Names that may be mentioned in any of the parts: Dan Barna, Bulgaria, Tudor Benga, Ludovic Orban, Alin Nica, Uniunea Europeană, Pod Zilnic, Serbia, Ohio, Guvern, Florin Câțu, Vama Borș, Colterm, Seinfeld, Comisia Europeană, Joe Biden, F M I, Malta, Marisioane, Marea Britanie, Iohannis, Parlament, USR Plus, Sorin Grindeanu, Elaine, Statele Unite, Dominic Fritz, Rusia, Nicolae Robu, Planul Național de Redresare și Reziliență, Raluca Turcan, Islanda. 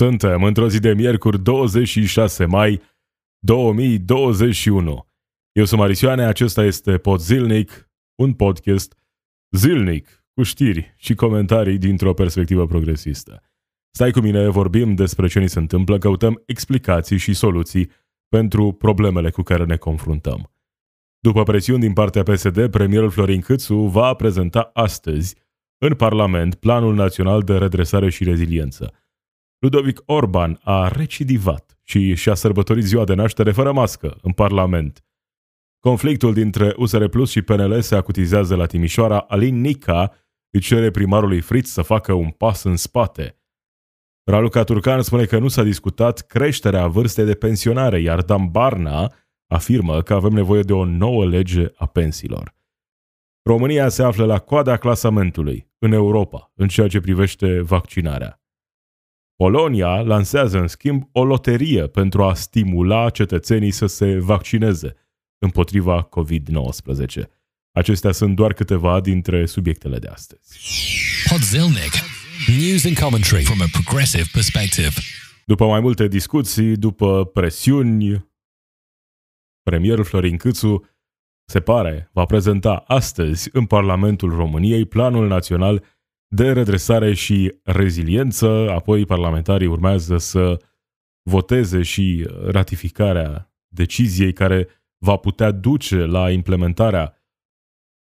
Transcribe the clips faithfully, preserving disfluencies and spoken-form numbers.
Suntem într-o zi de miercuri douăzeci și șase mai două mii douăzeci și unu. Eu sunt Marisioane, acesta este Pod Zilnic, un podcast zilnic cu știri și comentarii dintr-o perspectivă progresistă. Stai cu mine, vorbim despre ce ni se întâmplă, căutăm explicații și soluții pentru problemele cu care ne confruntăm. După presiuni din partea P S D, premierul Florin Câțu va prezenta astăzi în Parlament Planul Național de Redresare și Reziliență. Ludovic Orban a recidivat și și-a sărbătorit ziua de naștere fără mască în Parlament. Conflictul dintre U S R Plus și P N L se acutizează la Timișoara. Alin Nica îi cere primarului Fritz să facă un pas în spate. Raluca Turcan spune că nu s-a discutat creșterea vârstei de pensionare, iar Dan Barna afirmă că avem nevoie de o nouă lege a pensiilor. România se află la coada clasamentului în Europa în ceea ce privește vaccinarea. Polonia lansează, în schimb, o loterie pentru a stimula cetățenii să se vaccineze împotriva covid nouăsprezece. Acestea sunt doar câteva dintre subiectele de astăzi. Podzilnic. News and commentary from a progressive perspective. După mai multe discuții, după presiuni, premierul Florin Câțu se pare va prezenta astăzi în Parlamentul României Planul Național de Redresare și Reziliență, apoi parlamentarii urmează să voteze și ratificarea deciziei care va putea duce la implementarea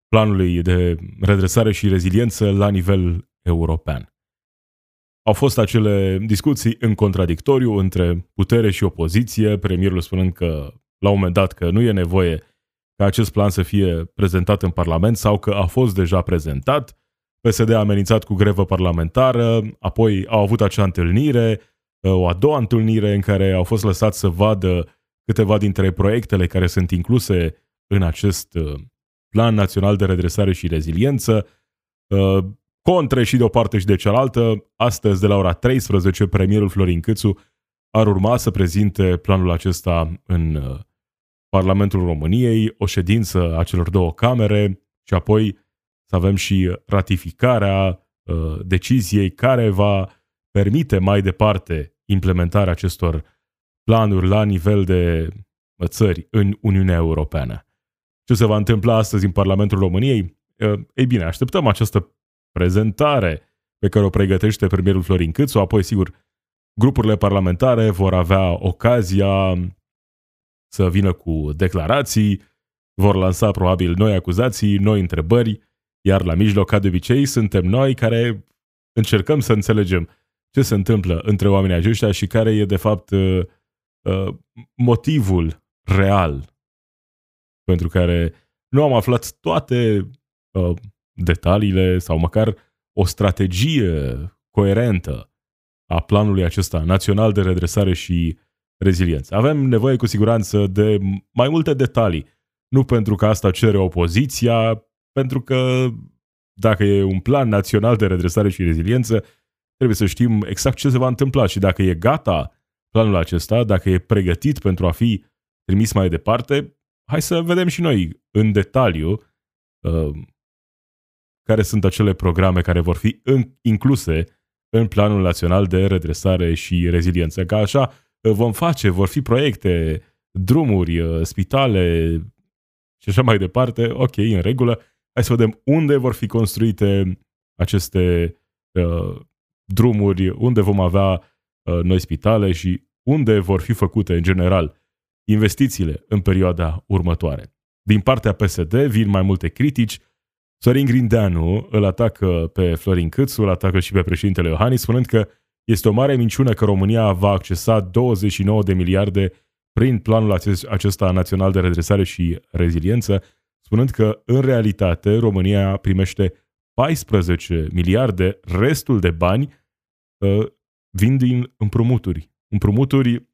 planului de redresare și reziliență la nivel european. Au fost acele discuții în contradictoriu între putere și opoziție, premierul spunând că la un moment dat că nu e nevoie ca acest plan să fie prezentat în Parlament sau că a fost deja prezentat. P S D a amenințat cu grevă parlamentară, apoi au avut acea întâlnire, o a doua întâlnire în care au fost lăsați să vadă câteva dintre proiectele care sunt incluse în acest Plan Național de Redresare și Reziliență, contre și de o parte și de cealaltă. Astăzi, de la ora treisprezece, premierul Florin Câțu ar urma să prezinte planul acesta în Parlamentul României, o ședință a celor două camere și apoi să avem și ratificarea uh, deciziei care va permite mai departe implementarea acestor planuri la nivel de țări în Uniunea Europeană. Ce se va întâmpla astăzi în Parlamentul României? Uh, ei bine, așteptăm această prezentare pe care o pregătește premierul Florin Câțu, apoi, sigur, grupurile parlamentare vor avea ocazia să vină cu declarații, vor lansa probabil noi acuzații, noi întrebări, iar la mijloc, ca de obicei, suntem noi care încercăm să înțelegem ce se întâmplă între oamenii aceștia și care e, de fapt, motivul real pentru care nu am aflat toate detaliile sau măcar o strategie coerentă a planului acesta național de redresare și reziliență. Avem nevoie cu siguranță de mai multe detalii, nu pentru că asta cere opoziția, pentru că dacă e un plan național de redresare și reziliență, trebuie să știm exact ce se va întâmpla și dacă e gata planul acesta, dacă e pregătit pentru a fi trimis mai departe, hai să vedem și noi în detaliu uh, care sunt acele programe care vor fi în, incluse în Planul Național de Redresare și Reziliență. Ca așa vom face, vor fi proiecte, drumuri, spitale și așa mai departe. Ok, în regulă. Hai să vedem unde vor fi construite aceste uh, drumuri, unde vom avea uh, noi spitale și unde vor fi făcute, în general, investițiile în perioada următoare. Din partea P S D vin mai multe critici. Sorin Grindeanu îl atacă pe Florin Câțu, îl atacă și pe președintele Iohannis, spunând că este o mare minciună că România va accesa douăzeci și nouă de miliarde prin planul acesta național de redresare și reziliență, spunând că, în realitate, România primește paisprezece miliarde, restul de bani uh, vin din împrumuturi. Împrumuturi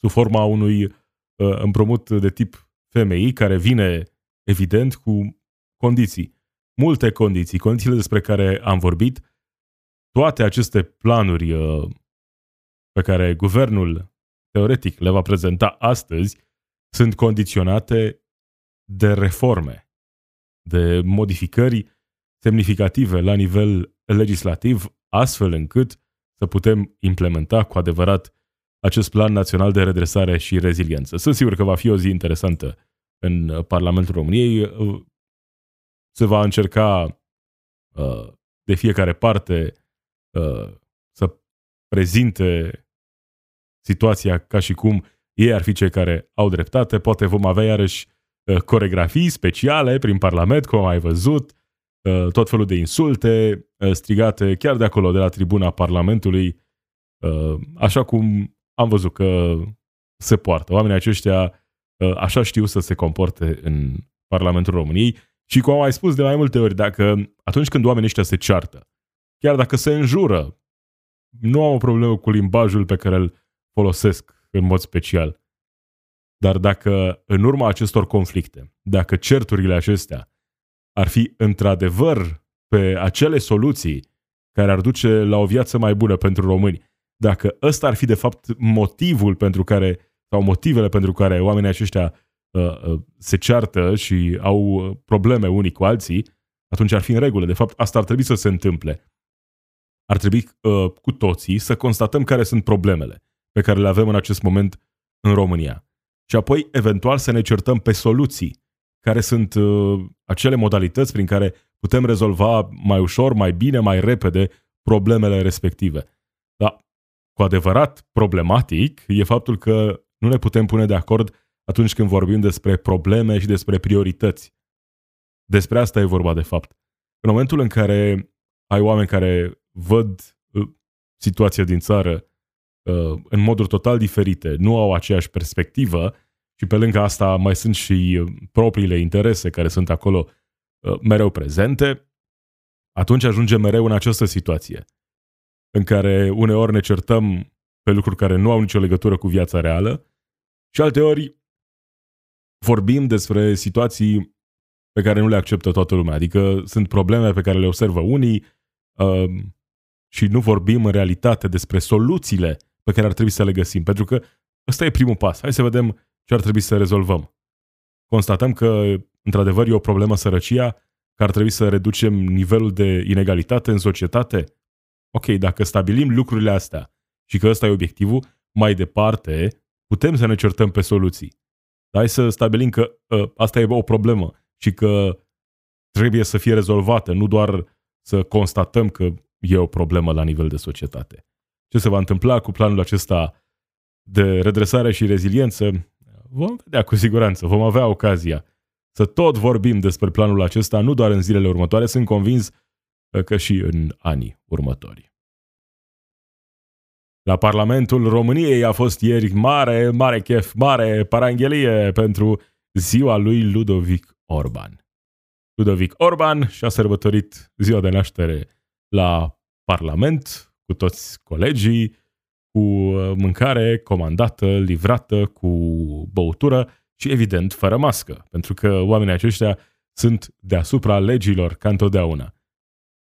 sub forma unui uh, împrumut de tip F M I, care vine, evident, cu condiții. Multe condiții. Condițiile despre care am vorbit. Toate aceste planuri uh, pe care guvernul teoretic le va prezenta astăzi sunt condiționate de reforme, de modificări semnificative la nivel legislativ, astfel încât să putem implementa cu adevărat acest Plan Național de Redresare și Reziliență. Sunt sigur că va fi o zi interesantă în Parlamentul României. Se va încerca de fiecare parte să prezinte situația ca și cum ei ar fi cei care au dreptate. Poate vom avea iarăși coreografii speciale prin Parlament, cum am mai văzut, tot felul de insulte strigate chiar de acolo, de la tribuna Parlamentului, așa cum am văzut că se poartă. Oamenii aceștia așa știu să se comporte în Parlamentul României și, cum am mai spus de mai multe ori, dacă atunci când oamenii ăștia se ceartă, chiar dacă se înjură, nu am o problemă cu limbajul pe care îl folosesc în mod special. Dar dacă în urma acestor conflicte, dacă certurile acestea ar fi într-adevăr pe acele soluții care ar duce la o viață mai bună pentru români, dacă ăsta ar fi de fapt motivul pentru care, sau motivele pentru care oamenii aceștia uh, se ceartă și au probleme unii cu alții, atunci ar fi în regulă. De fapt, asta ar trebui să se întâmple. Ar trebui uh, cu toții să constatăm care sunt problemele pe care le avem în acest moment în România. Și apoi, eventual, să ne certăm pe soluții, care sunt uh, acele modalități prin care putem rezolva mai ușor, mai bine, mai repede problemele respective. Dar, cu adevărat, problematic e faptul că nu ne putem pune de acord atunci când vorbim despre probleme și despre priorități. Despre asta e vorba, de fapt. În momentul în care ai oameni care văd uh, situația din țară în moduri total diferite, nu au aceeași perspectivă și pe lângă asta mai sunt și propriile interese care sunt acolo mereu prezente, atunci ajungem mereu în această situație în care uneori ne certăm pe lucruri care nu au nicio legătură cu viața reală și alteori vorbim despre situații pe care nu le acceptă toată lumea, adică sunt probleme pe care le observă unii și nu vorbim în realitate despre soluțiile pe care ar trebui să le găsim. Pentru că ăsta e primul pas. Hai să vedem ce ar trebui să rezolvăm. Constatăm că, într-adevăr, e o problemă sărăcia, că ar trebui să reducem nivelul de inegalitate în societate. Ok, dacă stabilim lucrurile astea și că ăsta e obiectivul, mai departe putem să ne certăm pe soluții. Hai să stabilim că ă, asta e o problemă și că trebuie să fie rezolvată, nu doar să constatăm că e o problemă la nivel de societate. Ce se va întâmpla cu planul acesta de redresare și reziliență? Vom vedea cu siguranță, vom avea ocazia să tot vorbim despre planul acesta, nu doar în zilele următoare, sunt convins că și în anii următori. La Parlamentul României a fost ieri mare, mare chef, mare paranghelie pentru ziua lui Ludovic Orban. Ludovic Orban și-a sărbătorit ziua de naștere la Parlament, cu toți colegii, cu mâncare comandată, livrată, cu băutură și, evident, fără mască, pentru că oamenii aceștia sunt deasupra legilor, ca întotdeauna.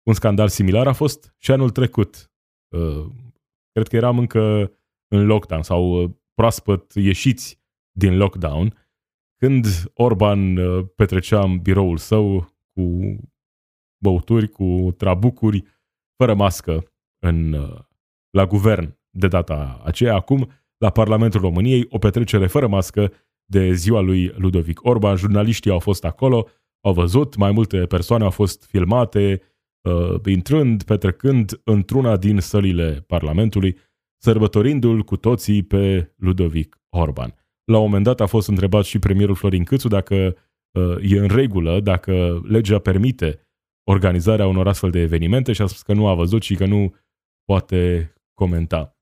Un scandal similar a fost și anul trecut. Cred că eram încă în lockdown sau proaspăt ieșiți din lockdown, când Orban petrecea în biroul său cu băuturi, cu trabucuri, fără mască în, la Guvern de data aceea. Acum, la Parlamentul României, o petrecere fără mască de ziua lui Ludovic Orban. Jurnaliștii au fost acolo, au văzut, mai multe persoane au fost filmate, uh, intrând, petrecând într-una din sălile Parlamentului, sărbătorindu-l cu toții pe Ludovic Orban. La un moment dat a fost întrebat și premierul Florin Câțu dacă uh, e în regulă, dacă legea permite organizarea unor astfel de evenimente și a spus că nu a văzut și că nu poate comenta.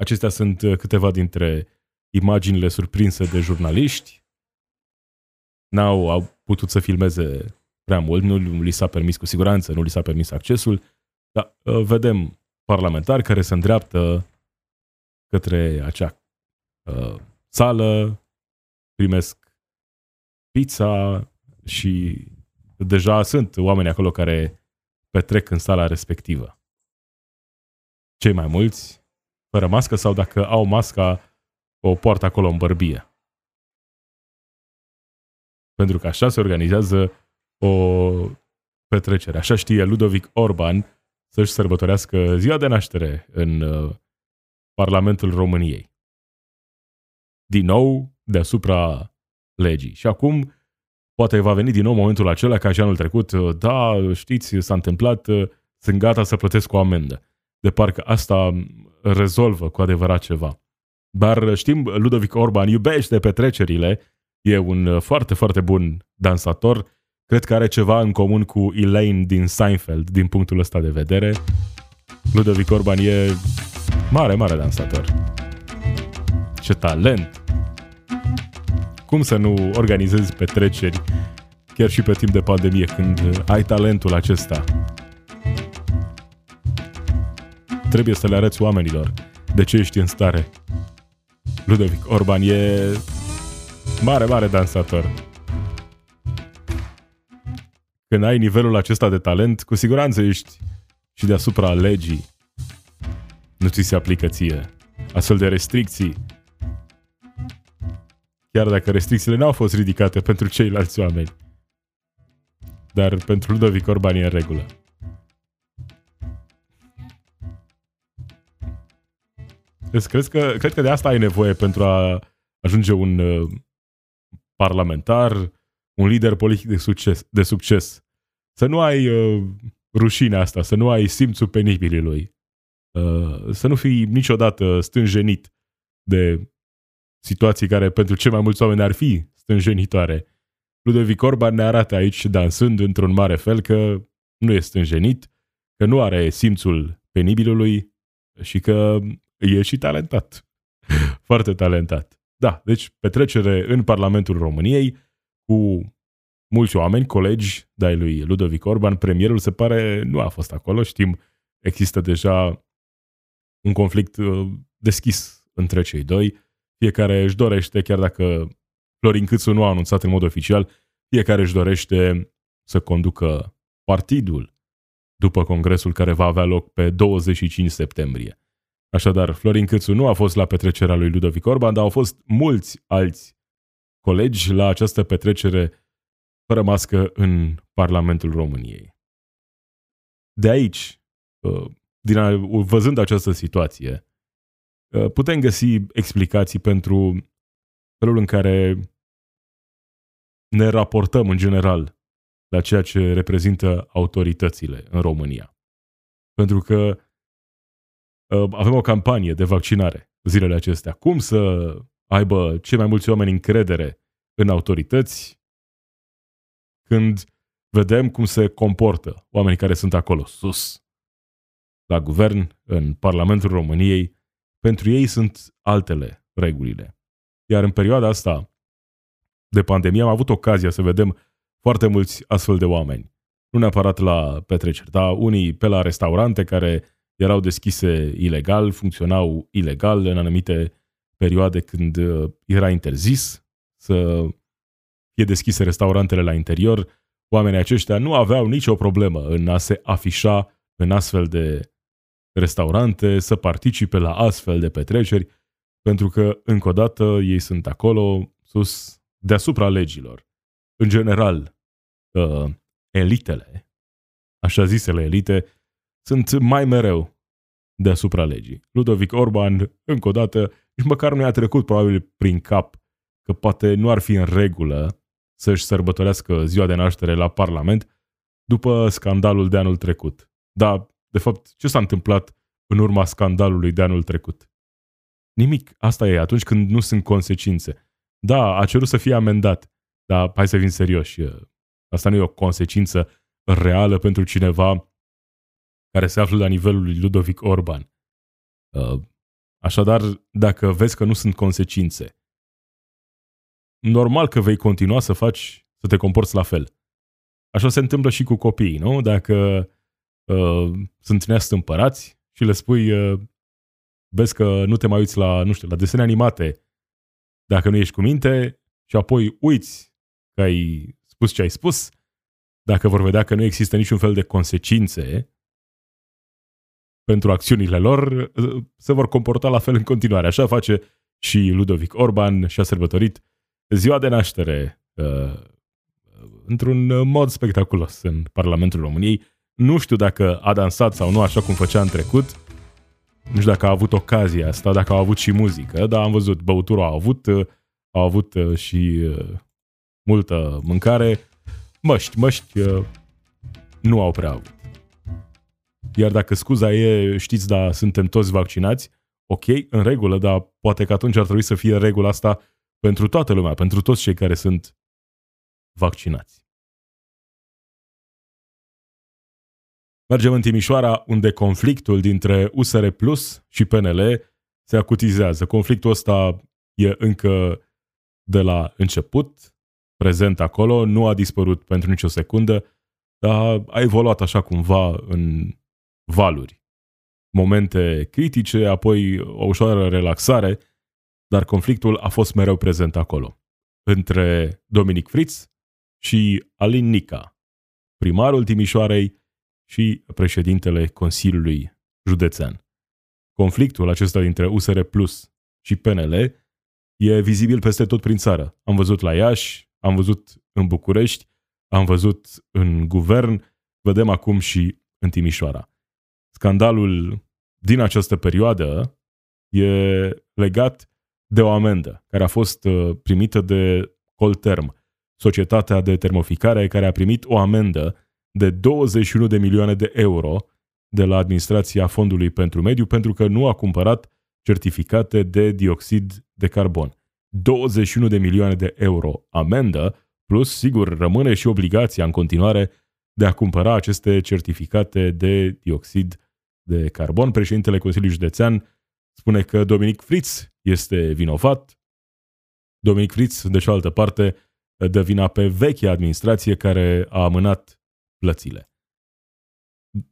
Acestea sunt câteva dintre imaginile surprinse de jurnaliști. N-au au putut să filmeze prea mult, nu li s-a permis cu siguranță, nu li s-a permis accesul, dar vedem parlamentari care se îndreaptă către acea uh, sală, primesc pizza și deja sunt oameni acolo care petrec în sala respectivă. Cei mai mulți fără mască sau, dacă au masca, o poartă acolo în bărbie. Pentru că așa se organizează o petrecere. Așa știe Ludovic Orban să-și sărbătorească ziua de naștere în Parlamentul României. Din nou, deasupra legii. Și acum, poate va veni din nou momentul acela ca și anul trecut, da, știți, s-a întâmplat, sunt gata să plătesc o amendă. De parcă asta rezolvă cu adevărat ceva. Dar știm, Ludovic Orban iubește petrecerile, e un foarte, foarte bun dansator, cred că are ceva în comun cu Elaine din Seinfeld, din punctul ăsta de vedere. Ludovic Orban e mare, mare dansator. Ce talent! Cum să nu organizezi petreceri, chiar și pe timp de pandemie, când ai talentul acesta? Trebuie să le arăți oamenilor de ce ești în stare. Ludovic Orban e mare, mare dansator. Când ai nivelul acesta de talent, cu siguranță ești și deasupra legii. Nu ți se aplică ție astfel de restricții. Chiar dacă restricțiile n-au fost ridicate pentru ceilalți oameni. Dar pentru Ludovic Orban e în regulă. Deci, cred că, cred că de asta ai nevoie pentru a ajunge un uh, parlamentar, un lider politic de succes. De succes. Să nu ai uh, rușinea asta, să nu ai simțul penibilii lui. Uh, să nu fii niciodată stânjenit de situații care pentru cei mai mulți oameni ar fi stânjenitoare. Ludovic Orban ne arată aici, dansând într-un mare fel, că nu e stânjenit, că nu are simțul penibilului și că e și talentat. Foarte talentat. Da, deci petrecere în Parlamentul României cu mulți oameni, colegi de-ai lui Ludovic Orban. Premierul, se pare, nu a fost acolo. Știm, există deja un conflict deschis între cei doi. Fiecare își dorește, chiar dacă Florin Câțu nu a anunțat în mod oficial, fiecare își dorește să conducă partidul după congresul care va avea loc pe douăzeci și cinci septembrie. Așadar, Florin Câțu nu a fost la petrecerea lui Ludovic Orban, dar au fost mulți alți colegi la această petrecere fără mască în Parlamentul României. De aici, din a, văzând această situație, putem găsi explicații pentru felul în care ne raportăm în general la ceea ce reprezintă autoritățile în România. Pentru că avem o campanie de vaccinare zilele acestea. Cum să aibă cei mai mulți oameni încredere în autorități când vedem cum se comportă oamenii care sunt acolo sus, la guvern, în Parlamentul României? Pentru ei sunt altele regulile. Iar în perioada asta de pandemie am avut ocazia să vedem foarte mulți astfel de oameni. Nu neapărat la petreceri, dar unii pe la restaurante care erau deschise ilegal, funcționau ilegal în anumite perioade când era interzis să fie deschise restaurantele la interior. Oamenii aceștia nu aveau nicio problemă în a se afișa în astfel de restaurante, să participe la astfel de petreceri, pentru că, încă o dată, ei sunt acolo, sus, deasupra legilor. În general, elitele, așa zisele elite, sunt mai mereu deasupra legii. Ludovic Orban, încă o dată, nici măcar nu i-a trecut probabil prin cap că poate nu ar fi în regulă să-și sărbătorească ziua de naștere la Parlament după scandalul de anul trecut. Dar, de fapt, ce s-a întâmplat în urma scandalului de anul trecut? Nimic. Asta e atunci când nu sunt consecințe. Da, a cerut să fie amendat, dar hai să fim serioși. Asta nu e o consecință reală pentru cineva care se află la nivelul lui Ludovic Orban. Așadar, dacă vezi că nu sunt consecințe, normal că vei continua să faci, să te comporți la fel. Așa se întâmplă și cu copiii, nu? Dacă uh, sunt neastâmpărați și le spui, uh, vezi că nu te mai uiți la, nu știu, la desene animate, dacă nu ești cu minte, și apoi uiți că ai spus ce ai spus, dacă vor vedea că nu există niciun fel de consecințe pentru acțiunile lor, se vor comporta la fel în continuare. Așa face și Ludovic Orban, și-a sărbătorit ziua de naștere uh, într-un mod spectaculos în Parlamentul României. Nu știu dacă a dansat sau nu așa cum făcea în trecut. Nu știu dacă a avut ocazia asta, dacă a avut și muzică, dar am văzut, băutură a avut, a avut și multă mâncare. Măști, măști nu au prea avut. Iar dacă scuza e, știți, da, suntem toți vaccinați, ok, în regulă, dar poate că atunci ar trebui să fie regula asta pentru toată lumea, pentru toți cei care sunt vaccinați. Mergem în Timișoara, unde conflictul dintre U S R Plus și P N L se acutizează. Conflictul ăsta e încă de la început, prezent acolo, nu a dispărut pentru nicio secundă, dar a evoluat așa cumva în valuri. Momente critice, apoi o ușoară relaxare, dar conflictul a fost mereu prezent acolo. Între Dominic Fritz și Alin Nica, primarul Timișoarei și președintele Consiliului Județean. Conflictul acesta dintre U S R Plus și P N L e vizibil peste tot prin țară. Am văzut la Iași, am văzut în București, am văzut în Guvern, vedem acum și în Timișoara. Scandalul din această perioadă e legat de o amendă care a fost primită de Colterm, societatea de termoficare care a primit o amendă de douăzeci și unu de milioane de euro de la administrația Fondului pentru Mediu pentru că nu a cumpărat certificate de dioxid de carbon. douăzeci și unu de milioane de euro amendă, plus, sigur, rămâne și obligația în continuare de a cumpăra aceste certificate de dioxid de carbon. Președintele Consiliului Județean spune că Dominic Fritz este vinovat. Dominic Fritz, de cealaltă parte, dă vina pe vechea administrație care a amânat plățile.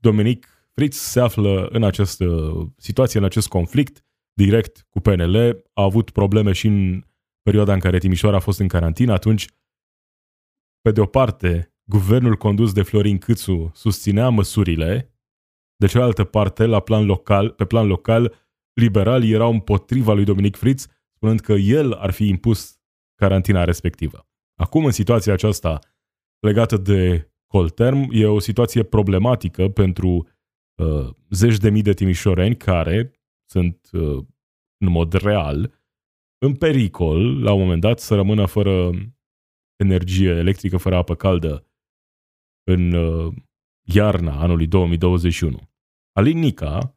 Dominic Fritz se află în această situație, în acest conflict direct cu P N L. A avut probleme și în perioada în care Timișoara a fost în carantină. Atunci, pe de o parte, guvernul condus de Florin Câțu susținea măsurile. De cealaltă parte, la plan local, pe plan local, liberalii erau împotriva lui Dominic Fritz, spunând că el ar fi impus carantina respectivă. Acum, în situația aceasta legată de Colterm, e o situație problematică pentru uh, zeci de mii de timișoreni care sunt, uh, în mod real, în pericol, la un moment dat, să rămână fără energie electrică, fără apă caldă în uh, iarna anului două mii douăzeci și unu. Alin Nica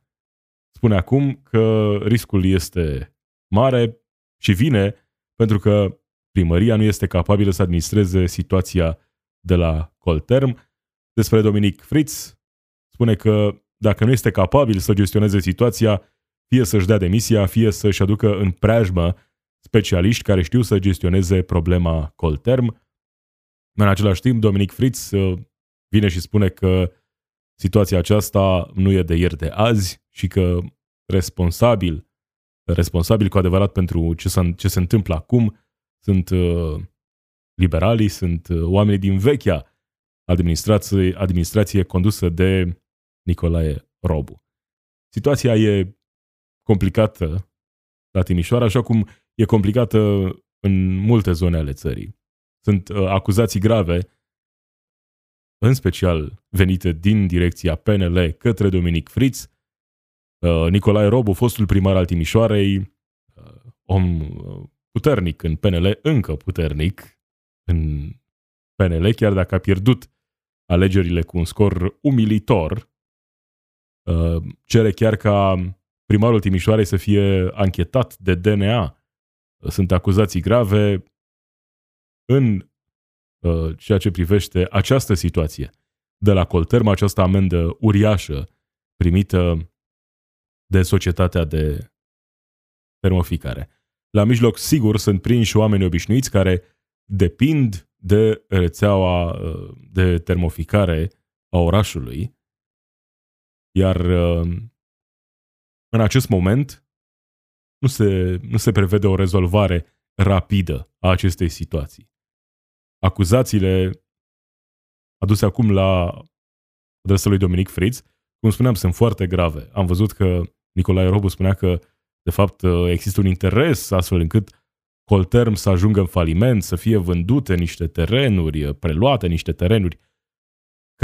spune acum că riscul este mare și vine pentru că primăria nu este capabilă să administreze situația de la Colterm. Despre Dominic Fritz spune că dacă nu este capabil să gestioneze situația, fie să-și dea demisia, fie să-și aducă în preajmă specialiști care știu să gestioneze problema Colterm. În același timp, Dominic Fritz vine și spune că situația aceasta nu e de ieri de azi și că responsabil, responsabil cu adevărat pentru ce se, ce se întâmplă acum sunt liberalii, sunt oamenii din vechea administrație, administrație condusă de Nicolae Robu. Situația e complicată la Timișoara, așa cum e complicată în multe zone ale țării. Sunt acuzații grave, în special venite din direcția P N L către Dominic Fritz. Nicolae Robu, fostul primar al Timișoarei, om puternic în P N L, încă puternic în P N L, chiar dacă a pierdut alegerile cu un scor umilitor, cere chiar ca primarul Timișoarei să fie anchetat de D N A. Sunt acuzații grave în ceea ce privește această situație de la Colterm, această amendă uriașă primită de societatea de termoficare. La mijloc, sigur, sunt prinși oameni obișnuiți care depind de rețeaua de termoficare a orașului, iar în acest moment nu se, nu se prevede o rezolvare rapidă a acestei situații. Acuzațiile aduse acum la adresa lui Dominic Fritz, cum spuneam, sunt foarte grave. Am văzut că Nicolae Robu spunea că, de fapt, există un interes astfel încât Colterm să ajungă în faliment, să fie vândute niște terenuri, preluate niște terenuri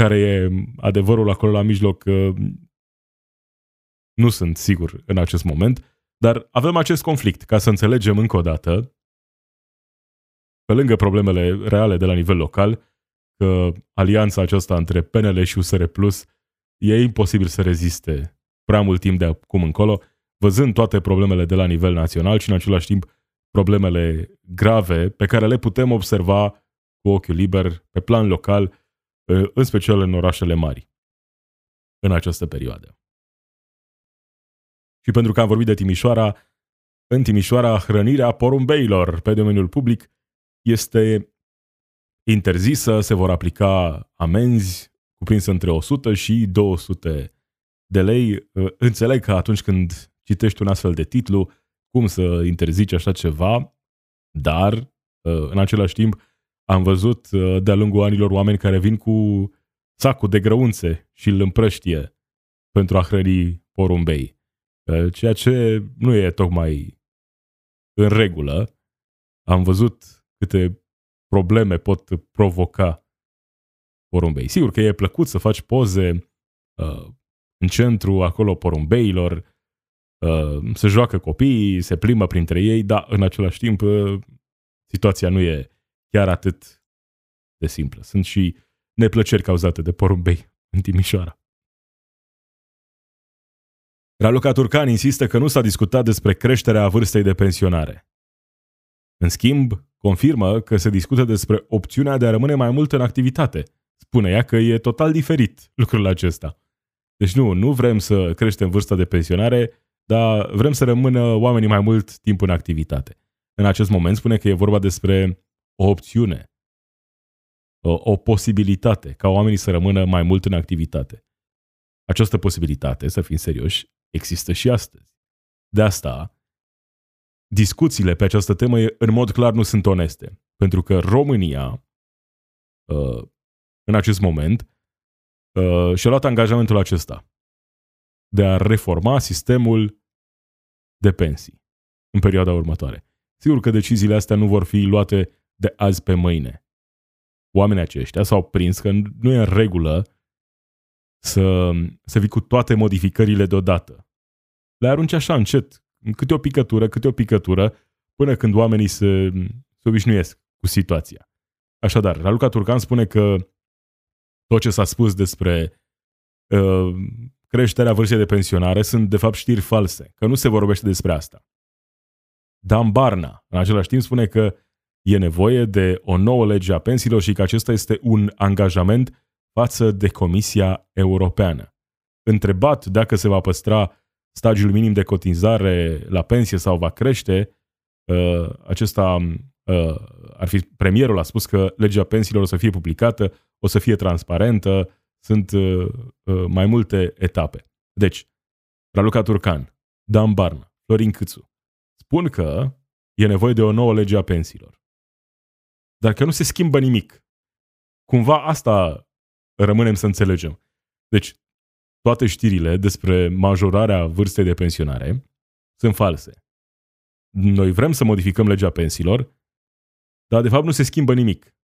care e adevărul acolo la mijloc, nu sunt sigur în acest moment, dar avem acest conflict, ca să înțelegem încă o dată, pe lângă problemele reale de la nivel local, că alianța aceasta între P N L și U S R Plus e imposibil să reziste prea mult timp de acum încolo, văzând toate problemele de la nivel național și în același timp problemele grave pe care le putem observa cu ochiul liber pe plan local, în special în orașele mari, în această perioadă. Și pentru că am vorbit de Timișoara, în Timișoara hrănirea porumbeilor pe domeniul public este interzisă, se vor aplica amenzi cuprinse între o sută și două sute de lei. Înțeleg că atunci când citești un astfel de titlu, cum să interzici așa ceva, dar în același timp am văzut de-a lungul anilor oameni care vin cu sacul de grăunțe și îl împrăștie pentru a hrăni porumbei. Ceea ce nu e tocmai în regulă. Am văzut câte probleme pot provoca porumbei. Sigur că e plăcut să faci poze uh, în centru, acolo porumbeilor, uh, se joacă copiii, se plimbă printre ei, dar în același timp uh, situația nu e chiar atât de simplă. Sunt și neplăceri cauzate de porumbei în Timișoara. Raluca Turcan insistă că nu s-a discutat despre creșterea vârstei de pensionare. În schimb, confirmă că se discută despre opțiunea de a rămâne mai mult în activitate. Spune ea că e total diferit lucrul acesta. Deci nu, nu vrem să creștem vârsta de pensionare, dar vrem să rămână oamenii mai mult timp în activitate. În acest moment spune că e vorba despre o opțiune, o, o posibilitate ca oamenii să rămână mai mult în activitate. Această posibilitate, să fim serioși, există și astăzi. De asta, discuțiile pe această temă în mod clar nu sunt oneste. Pentru că România, în acest moment, și-a luat angajamentul acesta de a reforma sistemul de pensii în perioada următoare. Sigur că deciziile astea nu vor fi luate de azi pe mâine. Oamenii aceștia s-au prins că nu e în regulă Să, să vii cu toate modificările deodată. Le arunci așa încet, câte o picătură, câte o picătură, până când oamenii se, se obișnuiesc cu situația. Așadar, Raluca Turcan spune că tot ce s-a spus despre uh, creșterea vârstei de pensionare sunt de fapt știri false, că nu se vorbește despre asta. Dan Barna, în același timp, spune că e nevoie de o nouă lege a pensiilor și că acesta este un angajament față de Comisia Europeană. Întrebat dacă se va păstra stagiul minim de cotizare la pensie sau va crește, acesta ar fi, premierul a spus că legea pensiilor o să fie publicată, o să fie transparentă, sunt mai multe etape. Deci, Raluca Turcan, Dan Barna, Florin Câțu spun că e nevoie de o nouă lege a pensiilor. Dar că nu se schimbă nimic. Cumva asta rămânem să înțelegem. Deci, toate știrile despre majorarea vârstei de pensionare sunt false. Noi vrem să modificăm legea pensiilor, dar de fapt nu se schimbă nimic.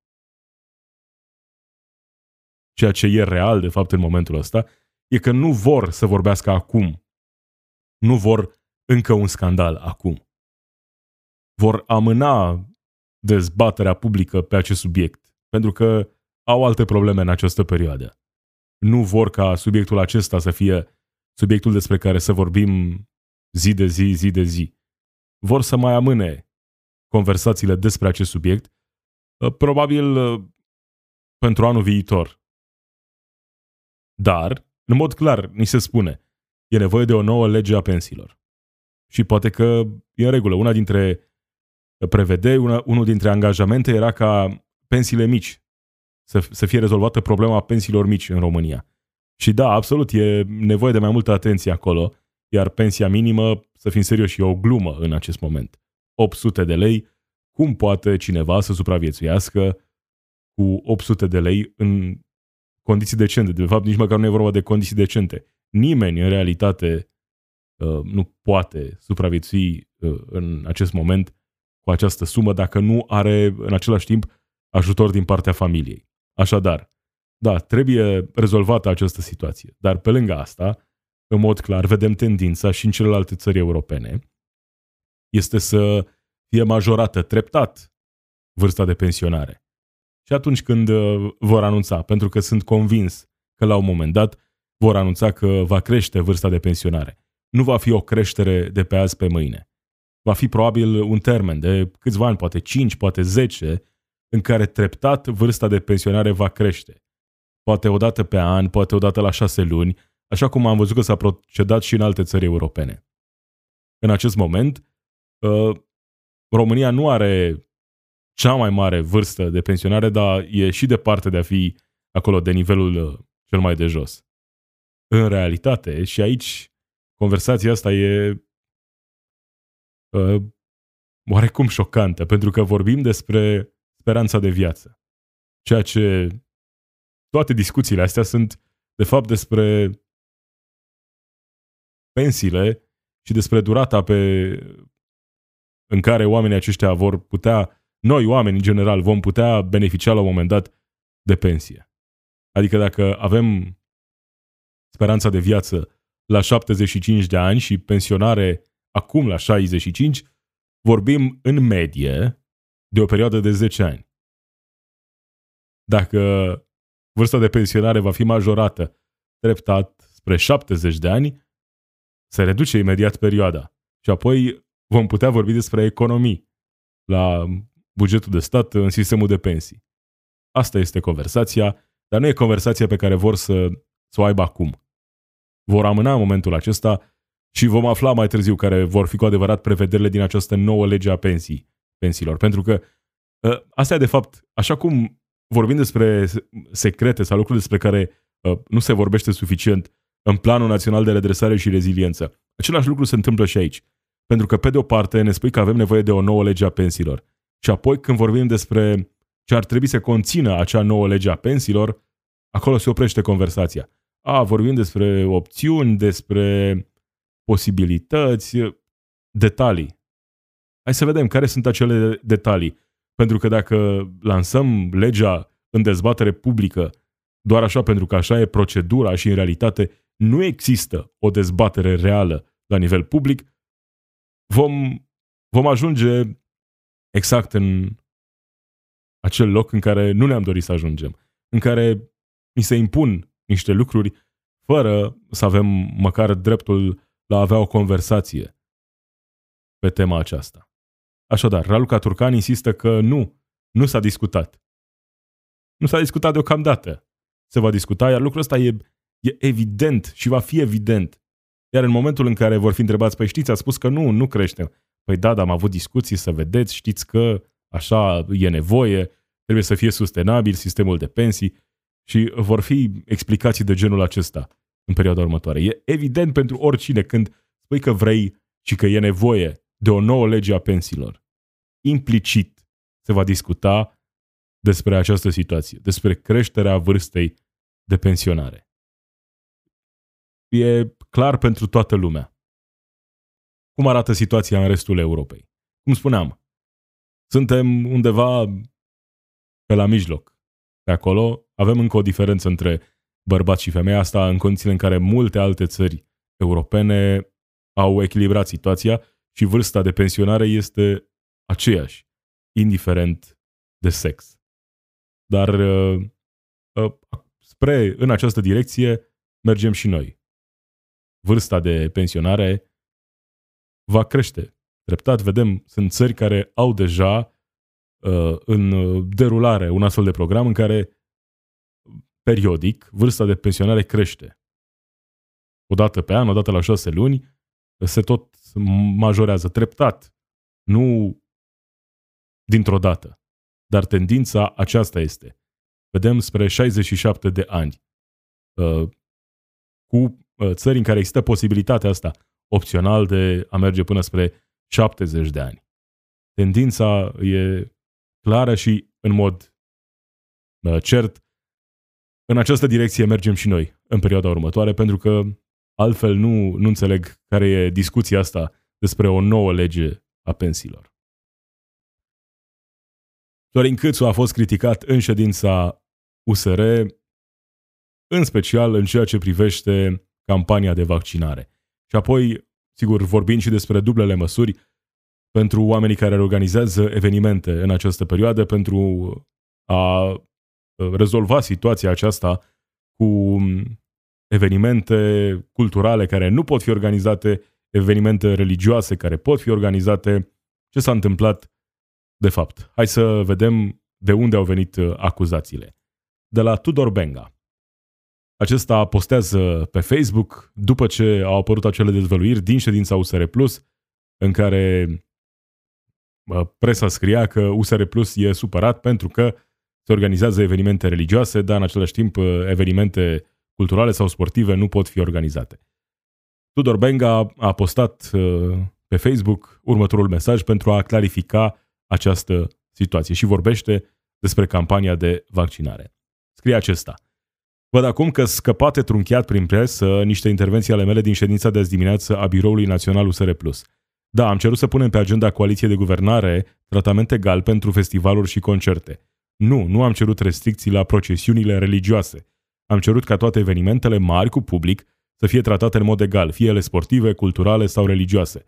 Ceea ce e real, de fapt, în momentul ăsta, e că nu vor să vorbească acum. Nu vor încă un scandal acum. Vor amâna dezbaterea publică pe acest subiect, pentru că au alte probleme în această perioadă. Nu vor ca subiectul acesta să fie subiectul despre care să vorbim zi de zi, zi de zi. Vor să mai amâne conversațiile despre acest subiect, probabil pentru anul viitor. Dar, în mod clar, ni se spune, e nevoie de o nouă lege a pensiilor. Și poate că e în regulă. Una dintre prevederi, una, unul dintre angajamente era ca pensiile mici, să fie rezolvată problema pensiilor mici în România. Și da, absolut, e nevoie de mai multă atenție acolo, iar pensia minimă, să fim serioși, e o glumă în acest moment. opt sute de lei, cum poate cineva să supraviețuiască cu opt sute de lei în condiții decente? De fapt, nici măcar nu e vorba de condiții decente. Nimeni, în realitate, nu poate supraviețui în acest moment cu această sumă dacă nu are, în același timp, ajutor din partea familiei. Așadar, Da, trebuie rezolvată această situație. Dar pe lângă asta, în mod clar, vedem tendința și în celelalte țări europene este să fie majorată treptat vârsta de pensionare. Și atunci când vor anunța, pentru că sunt convins că la un moment dat vor anunța că va crește vârsta de pensionare. Nu va fi o creștere de pe azi pe mâine. Va fi probabil un termen de câțiva ani, poate cinci, poate zece, în care treptat vârsta de pensionare va crește. Poate o dată pe an, poate o dată la șase luni, așa cum am văzut că s-a procedat și în alte țări europene. În acest moment, România nu are cea mai mare vârstă de pensionare, dar e și departe de a fi acolo de nivelul cel mai de jos. În realitate, și aici conversația asta e uh, oarecum șocantă, pentru că vorbim despre speranța de viață. Ceea ce toate discuțiile astea sunt, de fapt, despre pensiile și despre durata pe, în care oamenii aceștia vor putea, noi oamenii în general, vom putea beneficia la un moment dat de pensie. Adică dacă avem speranța de viață la șaptezeci și cinci de ani și pensionare acum la șaizeci și cinci, vorbim în medie de o perioadă de zece ani. Dacă vârsta de pensionare va fi majorată treptat spre șaptezeci de ani, se reduce imediat perioada și apoi vom putea vorbi despre economii la bugetul de stat în sistemul de pensii. Asta este conversația, dar nu e conversația pe care vor să, să o aibă acum. Vor amâna în momentul acesta și vom afla mai târziu care vor fi cu adevărat prevederile din această nouă lege a pensii, pensiilor. Pentru că astea, de fapt, așa cum vorbim despre secrete sau lucruri despre care nu se vorbește suficient în Planul Național de Redresare și Reziliență, același lucru se întâmplă și aici. Pentru că, pe de o parte, ne spui că avem nevoie de o nouă lege a pensiilor. Și apoi, când vorbim despre ce ar trebui să conțină acea nouă lege a pensiilor, acolo se oprește conversația. A, vorbim despre opțiuni, despre posibilități, detalii. Hai să vedem care sunt acele detalii. Pentru că dacă lansăm legea în dezbatere publică doar așa pentru că așa e procedura și în realitate nu există o dezbatere reală la nivel public, vom, vom ajunge exact în acel loc în care nu ne-am dorit să ajungem, în care ni se impun niște lucruri fără să avem măcar dreptul la a avea o conversație pe tema aceasta. Așadar, Raluca Turcan insistă că nu, nu s-a discutat. Nu s-a discutat deocamdată. Se va discuta, iar lucrul ăsta e, e evident și va fi evident. Iar în momentul în care vor fi întrebați, păi știți, a spus că nu, nu creștem. Păi da, dar am avut discuții, să vedeți, știți că așa e nevoie, trebuie să fie sustenabil sistemul de pensii și vor fi explicații de genul acesta în perioada următoare. E evident pentru oricine când spui că vrei și că e nevoie de o nouă lege a pensiilor. Implicit se va discuta despre această situație, despre creșterea vârstei de pensionare. E clar pentru toată lumea. Cum arată situația în restul Europei? Cum spuneam, suntem undeva pe la mijloc. Pe acolo avem încă o diferență între bărbați și femei, asta în condițiile în care multe alte țări europene au echilibrat situația și vârsta de pensionare este aceeași, indiferent de sex. Dar spre, în această direcție mergem și noi. Vârsta de pensionare va crește. Treptat, vedem, sunt țări care au deja uh, în derulare un astfel de program în care periodic vârsta de pensionare crește. O dată pe an, o dată la șase luni, se tot majorează treptat, nu dintr-o dată. Dar tendința aceasta este. Vedem spre șaizeci și șapte de ani. Uh, cu țări în care există posibilitatea asta opțional de a merge până spre șaptezeci de ani. Tendința e clară și în mod cert. În această direcție mergem și noi în perioada următoare, pentru că altfel nu, nu înțeleg care e discuția asta despre o nouă lege a pensiilor. Florin Câțu a fost criticat în ședința U S R în special în ceea ce privește campania de vaccinare. Și apoi, sigur, vorbind și despre dublele măsuri pentru oamenii care organizează evenimente în această perioadă, pentru a rezolva situația aceasta cu evenimente culturale care nu pot fi organizate, evenimente religioase care pot fi organizate. Ce s-a întâmplat de fapt? Hai să vedem de unde au venit acuzațiile. De la Tudor Benga. Acesta postează pe Facebook, după ce au apărut acele dezvăluiri din ședința U S R Plus, în care presa scria că U S R Plus e supărat pentru că se organizează evenimente religioase, dar în același timp evenimente culturale sau sportive nu pot fi organizate. Tudor Benga a postat pe Facebook următorul mesaj pentru a clarifica această situație și vorbește despre campania de vaccinare. Scrie acesta: văd acum că scăpate trunchiat prin presă niște intervenții ale mele din ședința de azi dimineață a Biroului Național U S R plus. Da, am cerut să punem pe agenda coaliției de guvernare tratament egal pentru festivaluri și concerte. Nu, nu am cerut restricții la procesiunile religioase. Am cerut ca toate evenimentele mari cu public să fie tratate în mod egal, fie ele sportive, culturale sau religioase.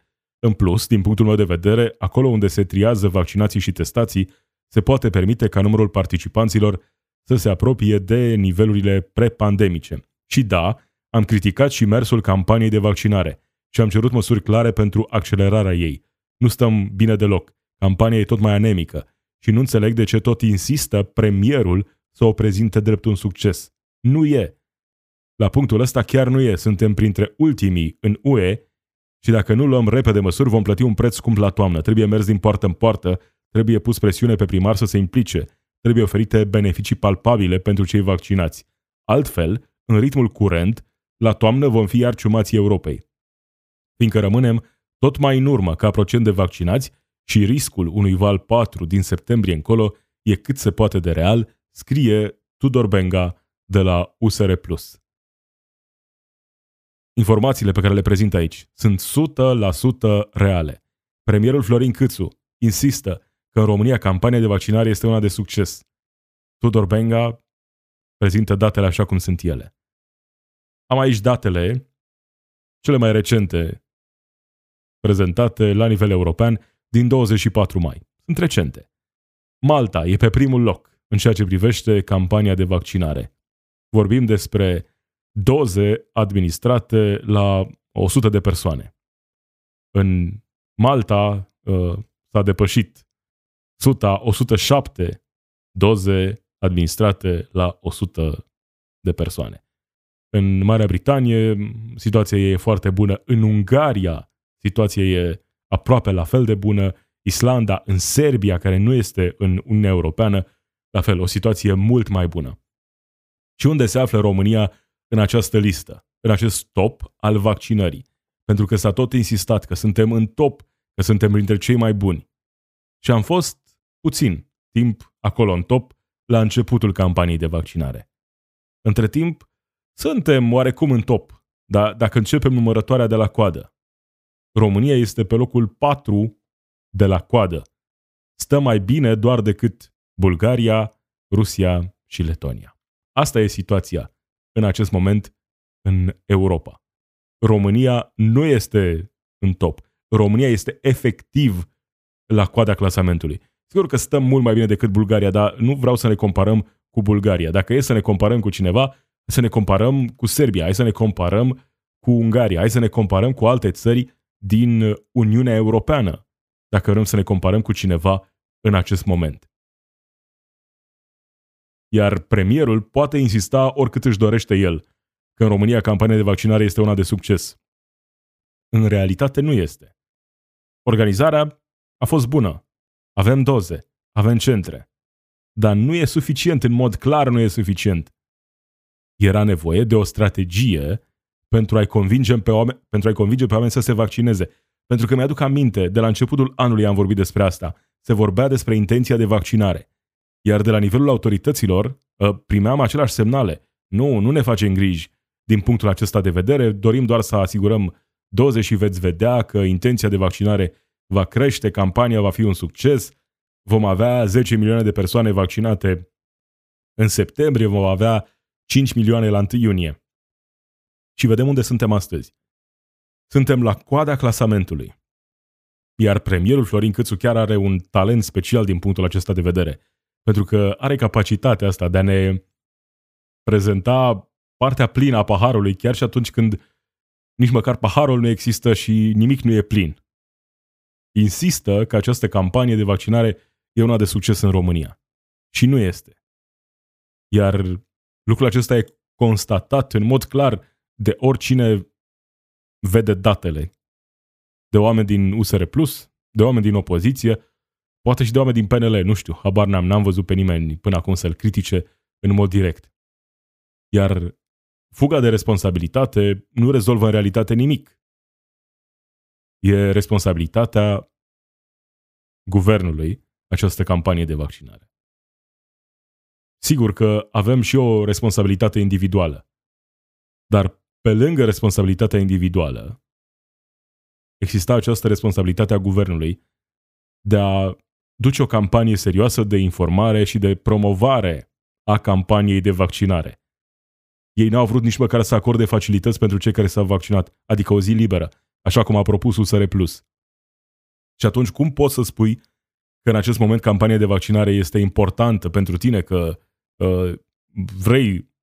În plus, din punctul meu de vedere, acolo unde se triază vaccinații și testații, se poate permite ca numărul participanților să se apropie de nivelurile prepandemice. Și da, am criticat și mersul campaniei de vaccinare și am cerut măsuri clare pentru accelerarea ei. Nu stăm bine deloc. Campania e tot mai anemică și nu înțeleg de ce tot insistă premierul să o prezinte drept un succes. Nu e. La punctul ăsta chiar nu e. Suntem printre ultimii în U E și dacă nu luăm repede măsuri, vom plăti un preț scump la toamnă. Trebuie mers din poartă în poartă, trebuie pus presiune pe primar să se implice, trebuie oferite beneficii palpabile pentru cei vaccinați. Altfel, în ritmul curent, la toamnă vom fi iar ciumații Europei, fiindcă rămânem tot mai în urmă ca procent de vaccinați și riscul unui val patru din septembrie încolo e cât se poate de real, scrie Tudor Benga de la U S R plus. Informațiile pe care le prezint aici sunt o sută la sută reale. Premierul Florin Câțu insistă că în România campania de vaccinare este una de succes. Tudor Benga prezintă datele așa cum sunt ele. Am aici datele cele mai recente prezentate la nivel european din douăzeci și patru mai. Sunt recente. Malta e pe primul loc în ceea ce privește campania de vaccinare. Vorbim despre doze administrate la o sută de persoane. În Malta uh, s-a depășit o sută șapte doze administrate la o sută de persoane. În Marea Britanie situația e foarte bună. În Ungaria situația e aproape la fel de bună. Islanda, în Serbia, care nu este în Uniunea Europeană, la fel, o situație mult mai bună. Și unde se află România în această listă, în acest top al vaccinării? Pentru că s-a tot insistat că suntem în top, că suntem printre cei mai buni. Și am fost puțin timp acolo în top la începutul campaniei de vaccinare. Între timp, suntem oarecum în top, dar dacă începem numărătoarea de la coadă, România este pe locul patru de la coadă. Stă mai bine doar decât Bulgaria, Rusia și Letonia. Asta e situația în acest moment în Europa. România nu este în top. România este efectiv la coada clasamentului. Sigur că stăm mult mai bine decât Bulgaria, dar nu vreau să ne comparăm cu Bulgaria. Dacă e să ne comparăm cu cineva, să ne comparăm cu Serbia, hai să ne comparăm cu Ungaria, hai să ne comparăm cu alte țări din Uniunea Europeană, dacă vrem să ne comparăm cu cineva în acest moment. Iar premierul poate insista oricât își dorește el că în România campania de vaccinare este una de succes. În realitate nu este. Organizarea a fost bună. Avem doze, avem centre. Dar nu e suficient, în mod clar nu e suficient. Era nevoie de o strategie pentru a-i convinge pe oameni, pentru a-i convinge pe oameni să se vaccineze. Pentru că mi-aduc aminte, de la începutul anului am vorbit despre asta. Se vorbea despre intenția de vaccinare. Iar de la nivelul autorităților primeam aceleași semnale. Nu, nu ne facem griji din punctul acesta de vedere. Dorim doar să asigurăm doze și veți vedea că intenția de vaccinare va crește, campania va fi un succes, vom avea zece milioane de persoane vaccinate în septembrie, vom avea cinci milioane la întâi iunie. Și vedem unde suntem astăzi. Suntem la coada clasamentului. Iar premierul Florin Câțu chiar are un talent special din punctul acesta de vedere, pentru că are capacitatea asta de a ne prezenta partea plină a paharului chiar și atunci când nici măcar paharul nu există și nimic nu e plin. Insistă că această campanie de vaccinare e una de succes în România. Și nu este. Iar lucrul acesta e constatat în mod clar de oricine vede datele. De oameni din U S R Plus, de oameni din opoziție, poate și de oameni din P N L, nu știu, habar n-am, n-am văzut pe nimeni până acum să-l critice în mod direct. Iar fuga de responsabilitate nu rezolvă în realitate nimic. E responsabilitatea guvernului această campanie de vaccinare. Sigur că avem și o responsabilitate individuală, dar pe lângă responsabilitatea individuală exista această responsabilitate a guvernului de a duce o campanie serioasă de informare și de promovare a campaniei de vaccinare. Ei n-au vrut nici măcar să acorde facilități pentru cei care s-au vaccinat, adică o zi liberă, așa cum a propus U S R Plus. Și atunci cum poți să spui că în acest moment campania de vaccinare este importantă pentru tine, că uh, vrei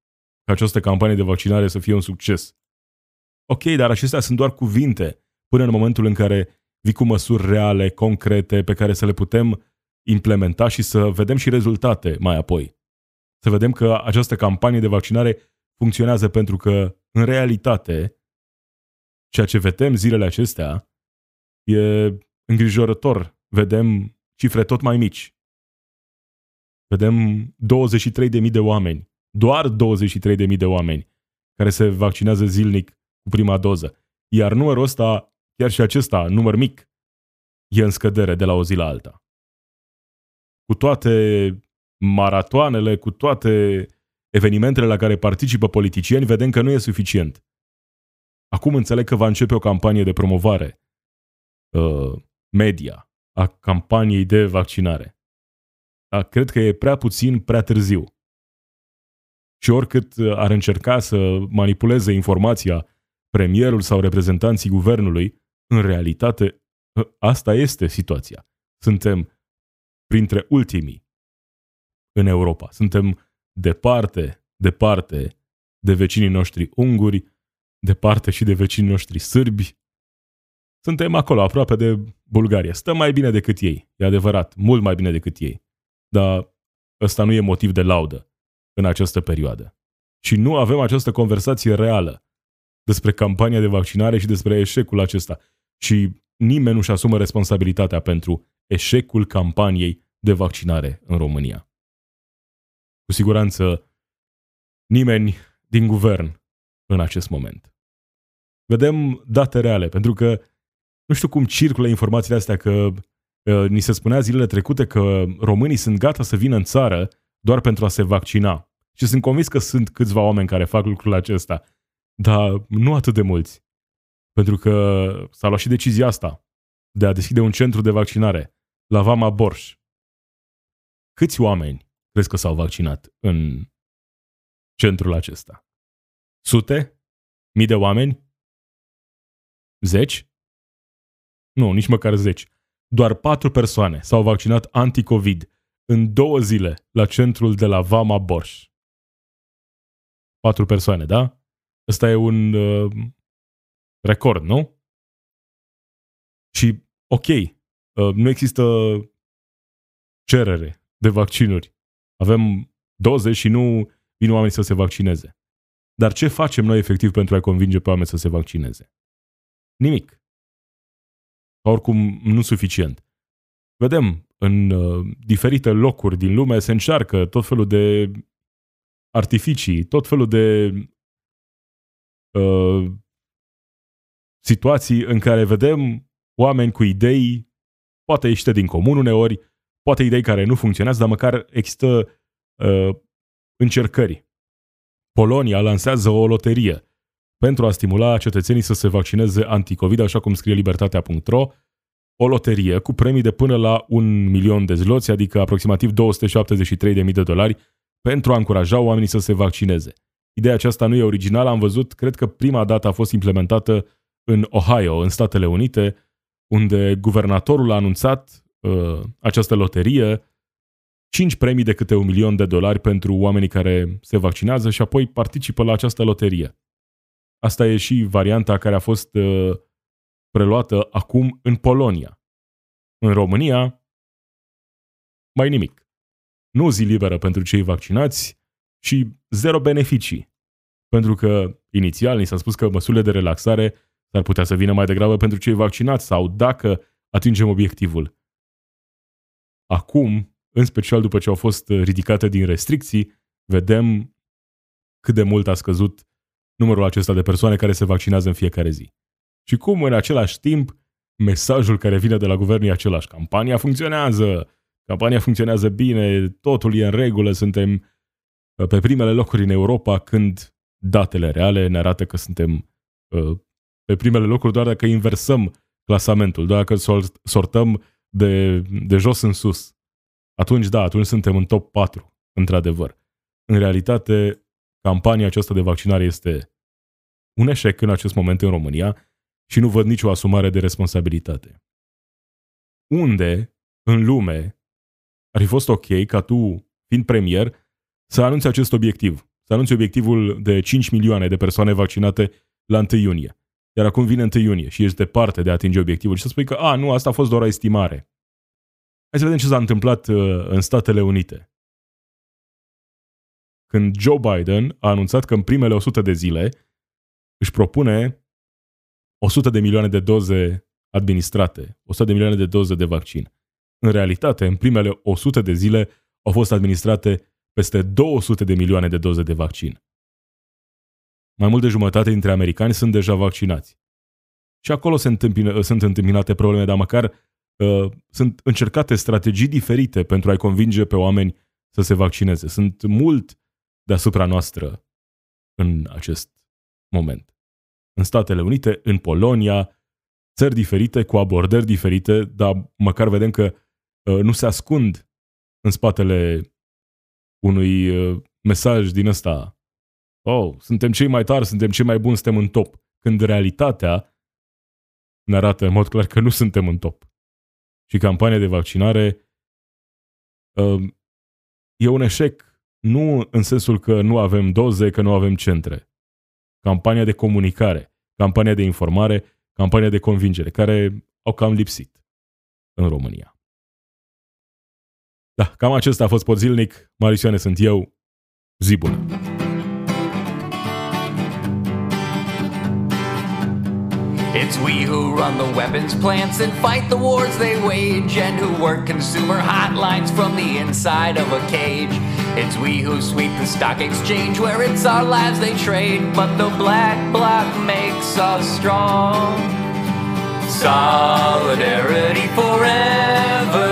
ca această campanie de vaccinare să fie un succes? Ok, dar acestea sunt doar cuvinte până în momentul în care vii cu măsuri reale, concrete, pe care să le putem implementa și să vedem și rezultate mai apoi. Să vedem că această campanie de vaccinare funcționează, pentru că, în realitate, ceea ce vedem zilele acestea e îngrijorător. Vedem cifre tot mai mici. Vedem douăzeci și trei de mii de oameni, doar douăzeci și trei de mii de oameni care se vaccinează zilnic cu prima doză. Iar numărul ăsta, chiar și acesta, număr mic, e în scădere de la o zi la alta. Cu toate maratoanele, cu toate evenimentele la care participă politicieni, vedem că nu e suficient. Acum înțeleg că va începe o campanie de promovare uh, media a campaniei de vaccinare. Dar cred că e prea puțin, prea târziu. Și oricât ar încerca să manipuleze informația premierul sau reprezentanții guvernului, în realitate asta este situația. Suntem printre ultimii în Europa. Suntem departe, departe de vecinii noștri unguri, departe și de vecinii noștri sârbi. Suntem acolo, aproape de Bulgaria. Stăm mai bine decât ei, e adevărat, mult mai bine decât ei. Dar ăsta nu e motiv de laudă în această perioadă. Și nu avem această conversație reală despre campania de vaccinare și despre eșecul acesta. Și nimeni nu-și asumă responsabilitatea pentru eșecul campaniei de vaccinare în România. Cu siguranță nimeni din guvern în acest moment. Vedem date reale, pentru că nu știu cum circulă informațiile astea că uh, ni se spunea zilele trecute că românii sunt gata să vină în țară doar pentru a se vaccina. Și sunt convins că sunt câțiva oameni care fac lucrul acesta, dar nu atât de mulți. Pentru că s-a luat și decizia asta de a deschide un centru de vaccinare la Vama Borș. Câți oameni crezi că s-au vaccinat în centrul acesta? Sute? Mii de oameni? Zeci? Nu, nici măcar zeci. Doar patru persoane s-au vaccinat anti-Covid în două zile la centrul de la Vama Borș. Patru persoane, da? Ăsta e un uh, record, nu? Și, ok, uh, nu există cerere de vaccinuri. Avem doze și nu vin oameni să se vaccineze. Dar ce facem noi efectiv pentru a-i convinge pe oameni să se vaccineze? Nimic. Oricum, nu suficient. Vedem, în uh, diferite locuri din lume se încearcă tot felul de artificii, tot felul de uh, situații în care vedem oameni cu idei, poate ieșite din comun uneori, poate idei care nu funcționează, dar măcar există uh, încercări. Polonia lansează o loterie pentru a stimula cetățenii să se vaccineze anticovid, așa cum scrie libertatea punct ro, o loterie cu premii de până la un milion de zloți, adică aproximativ două sute șaptezeci și trei de mii de dolari, pentru a încuraja oamenii să se vaccineze. Ideea aceasta nu e originală, am văzut, cred că prima dată a fost implementată în Ohio, în Statele Unite, unde guvernatorul a anunțat uh, această loterie, cinci premii de câte un milion de dolari pentru oamenii care se vaccinează și apoi participă la această loterie. Asta e și varianta care a fost uh, preluată acum în Polonia. În România, mai nimic. Nu zi liberă pentru cei vaccinați și zero beneficii. Pentru că inițial ni s-a spus că măsurile de relaxare s-ar putea să vină mai degrabă pentru cei vaccinați sau dacă atingem obiectivul. Acum, în special după ce au fost ridicate din restricții, vedem cât de mult a scăzut numărul acesta de persoane care se vaccinează în fiecare zi. Și cum în același timp mesajul care vine de la guvern e același. Campania funcționează, campania funcționează bine, totul e în regulă, suntem pe primele locuri în Europa când datele reale ne arată că suntem pe primele locuri doar dacă inversăm clasamentul, doar dacă sortăm de, de jos în sus. Atunci da, atunci suntem în top patru, într-adevăr. În realitate, campania aceasta de vaccinare este un eșec în acest moment în România și nu văd nicio asumare de responsabilitate. Unde, în lume, ar fi fost ok ca tu, fiind premier, să anunți acest obiectiv, să anunți obiectivul de cinci milioane de persoane vaccinate la întâi iunie. Iar acum vine întâi iunie și ești departe de a atinge obiectivul și să spui că, a, nu, asta a fost doar o estimare. Hai să vedem ce s-a întâmplat în Statele Unite. Când Joe Biden a anunțat că în primele o sută de zile își propune o sută de milioane de doze administrate, o sută de milioane de doze de vaccin. În realitate, în primele o sută de zile au fost administrate peste două sute de milioane de doze de vaccin. Mai mult de jumătate dintre americani sunt deja vaccinați. Și acolo se întâmpină, sunt întâmpinate probleme, dar măcar uh, sunt încercate strategii diferite pentru a-i convinge pe oameni să se vaccineze. Sunt mult deasupra noastră în acest moment. În Statele Unite, în Polonia, țări diferite, cu abordări diferite, dar măcar vedem că uh, nu se ascund în spatele unui uh, mesaj din ăsta. Oh, suntem cei mai tari, suntem cei mai buni, suntem în top. Când realitatea ne arată în mod clar că nu suntem în top. Și campania de vaccinare uh, e un eșec, nu în sensul că nu avem doze, că nu avem centre. Campania de comunicare, campania de informare, campania de convingere, care au cam lipsit în România. Da, cam acesta a fost Pod Zilnic. Marisioane sunt eu. Zi bună! It's we who run the weapons plants and fight the wars they wage and who work consumer hotlines from the inside of a cage. It's we who sweep the stock exchange where it's our lives they trade, but the black bloc makes us strong. Solidarity forever,